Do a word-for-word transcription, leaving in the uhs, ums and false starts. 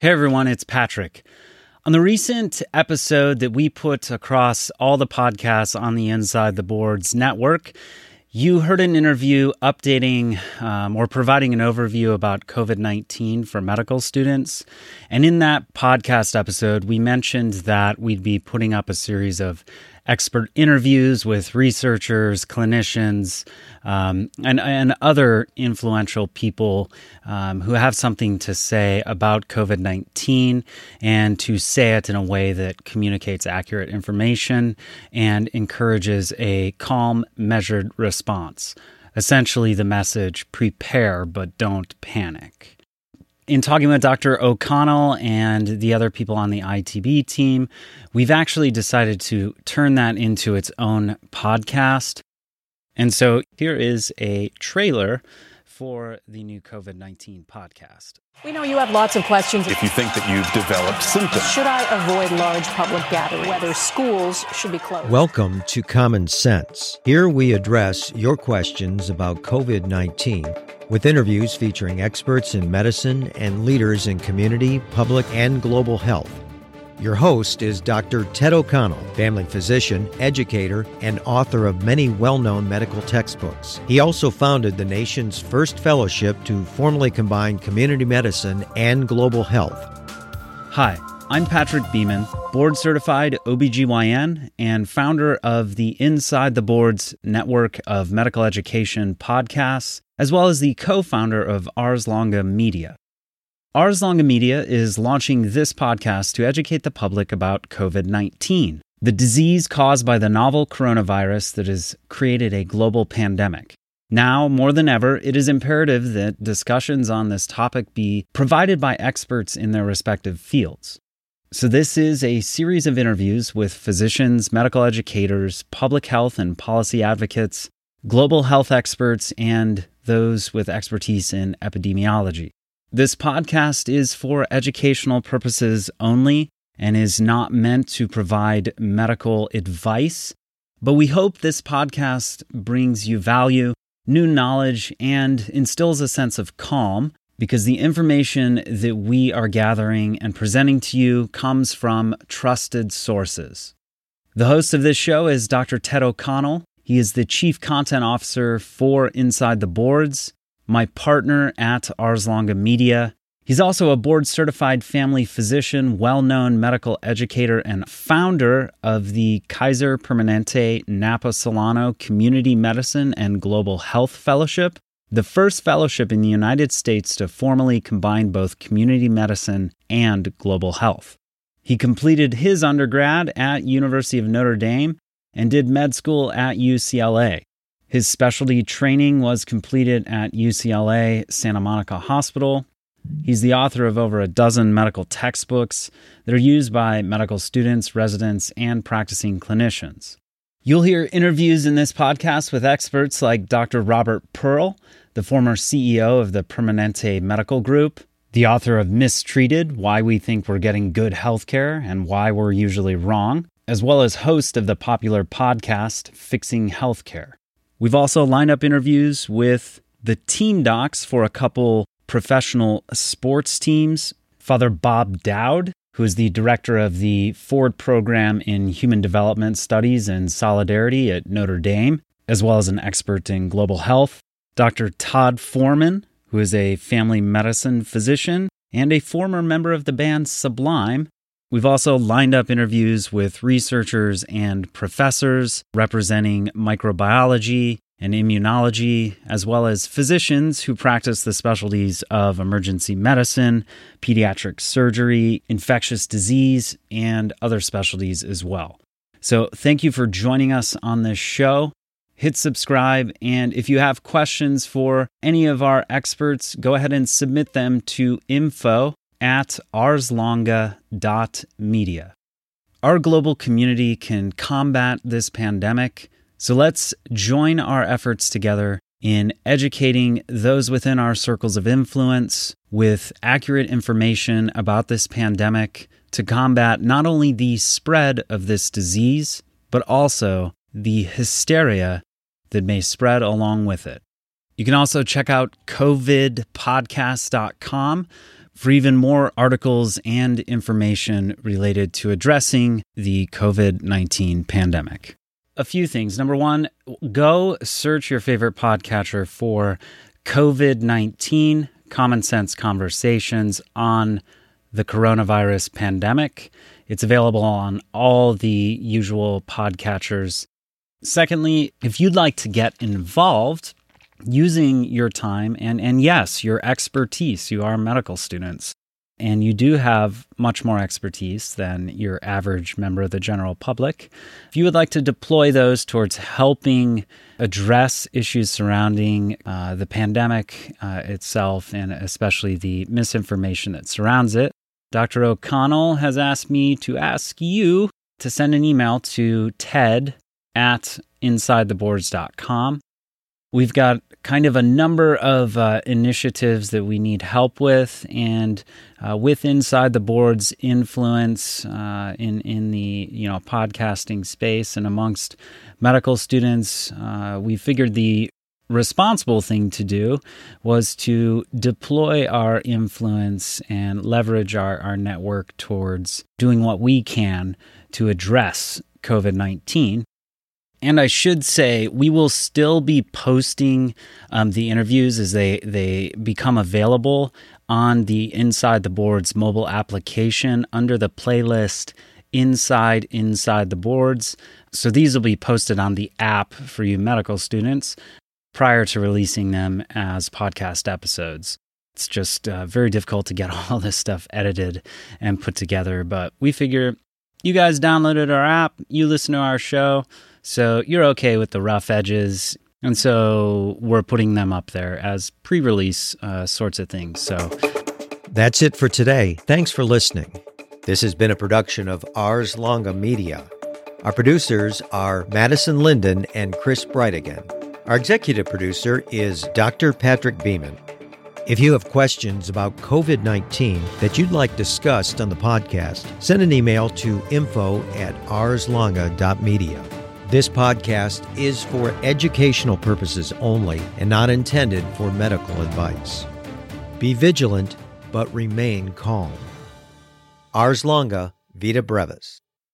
Hey everyone, it's Patrick. On the recent episode that we put across all the podcasts on the Inside the Boards network, you heard an interview updating um, or providing an overview about COVID nineteen for medical students. And in that podcast episode, we mentioned that we'd be putting up a series of expert interviews with researchers, clinicians, um, and, and other influential people um, who have something to say about COVID nineteen and to say it in a way that communicates accurate information and encourages a calm, measured response. Essentially, the message, prepare, but don't panic. In talking with Doctor O'Connell and the other people on the I T B team, we've actually decided to turn that into its own podcast. And so here is a trailer for the new COVID nineteen podcast. We know you have lots of questions. If you think that you've developed symptoms. Should I avoid large public gatherings? Whether schools should be closed? Welcome to Common Sense. Here we address your questions about COVID nineteen. With interviews featuring experts in medicine and leaders in community, public, and global health. Your host is Doctor Ted O'Connell, family physician, educator, and author of many well-known medical textbooks. He also founded the nation's first fellowship to formally combine community medicine and global health. Hi, I'm Patrick Beeman, board-certified O B G Y N and founder of the Inside the Boards network of medical education podcasts, as well as the co-founder of Ars Longa Media. Ars Longa Media is launching this podcast to educate the public about COVID nineteen, the disease caused by the novel coronavirus that has created a global pandemic. Now, more than ever, it is imperative that discussions on this topic be provided by experts in their respective fields. So this is a series of interviews with physicians, medical educators, public health and policy advocates, global health experts, and those with expertise in epidemiology. This podcast is for educational purposes only and is not meant to provide medical advice, but we hope this podcast brings you value, new knowledge, and instills a sense of calm, because the information that we are gathering and presenting to you comes from trusted sources. The host of this show is Doctor Ted O'Connell. He is the Chief Content Officer for Inside the Boards, my partner at Ars Longa Media. He's also a board-certified family physician, well-known medical educator, and founder of the Kaiser Permanente Napa Solano Community Medicine and Global Health Fellowship, the first fellowship in the United States to formally combine both community medicine and global health. He completed his undergrad at University of Notre Dame and did med school at U C L A. His specialty training was completed at U C L A Santa Monica Hospital. He's the author of over a dozen medical textbooks that are used by medical students, residents, and practicing clinicians. You'll hear interviews in this podcast with experts like Doctor Robert Pearl, the former C E O of the Permanente Medical Group, the author of Mistreated: Why We Think We're Getting Good Healthcare and Why We're Usually Wrong, as well as host of the popular podcast, Fixing Healthcare. We've also lined up interviews with the team docs for a couple professional sports teams, Father Bob Dowd, who is the director of the Ford Program in Human Development Studies and Solidarity at Notre Dame, as well as an expert in global health, Doctor Todd Forman, who is a family medicine physician and a former member of the band Sublime. We've also lined up interviews with researchers and professors representing microbiology and immunology, as well as physicians who practice the specialties of emergency medicine, pediatric surgery, infectious disease, and other specialties as well. So thank you for joining us on this show. Hit subscribe, and if you have questions for any of our experts, go ahead and submit them to info at arslonga dot media. Our global community can combat this pandemic, so let's join our efforts together in educating those within our circles of influence with accurate information about this pandemic to combat not only the spread of this disease, but also the hysteria that may spread along with it. You can also check out covid podcast dot com for even more articles and information related to addressing the COVID nineteen pandemic. A few things. Number one, go search your favorite podcatcher for COVID nineteen Common Sense Conversations on the coronavirus pandemic. It's available on all the usual podcatchers. Secondly, if you'd like to get involved using your time and, and yes, your expertise, you are medical students, and you do have much more expertise than your average member of the general public. If you would like to deploy those towards helping address issues surrounding uh, the pandemic uh, itself, and especially the misinformation that surrounds it, Doctor O'Connell has asked me to ask you to send an email to ted at inside the boards dot com. We've got kind of a number of uh, initiatives that we need help with, and uh, with Inside the Boards' influence uh, in in the you know podcasting space and amongst medical students, uh, we figured the responsible thing to do was to deploy our influence and leverage our, our network towards doing what we can to address COVID nineteen. And I should say, we will still be posting um, the interviews as they, they become available on the Inside the Boards mobile application under the playlist Inside Inside the Boards. So these will be posted on the app for you medical students prior to releasing them as podcast episodes. It's just uh, very difficult to get all this stuff edited and put together, but we figure you guys downloaded our app, you listen to our show, so you're okay with the rough edges, and so we're putting them up there as pre-release uh, sorts of things. So that's it for today. Thanks for listening. This has been a production of Ars Longa Media. Our producers are Madison Linden and Chris Brightigan. Our executive producer is Doctor Patrick Beeman. If you have questions about COVID nineteen that you'd like discussed on the podcast, send an email to info at arslonga.media. This podcast is for educational purposes only and not intended for medical advice. Be vigilant, but remain calm. Ars Longa, Vita Brevis.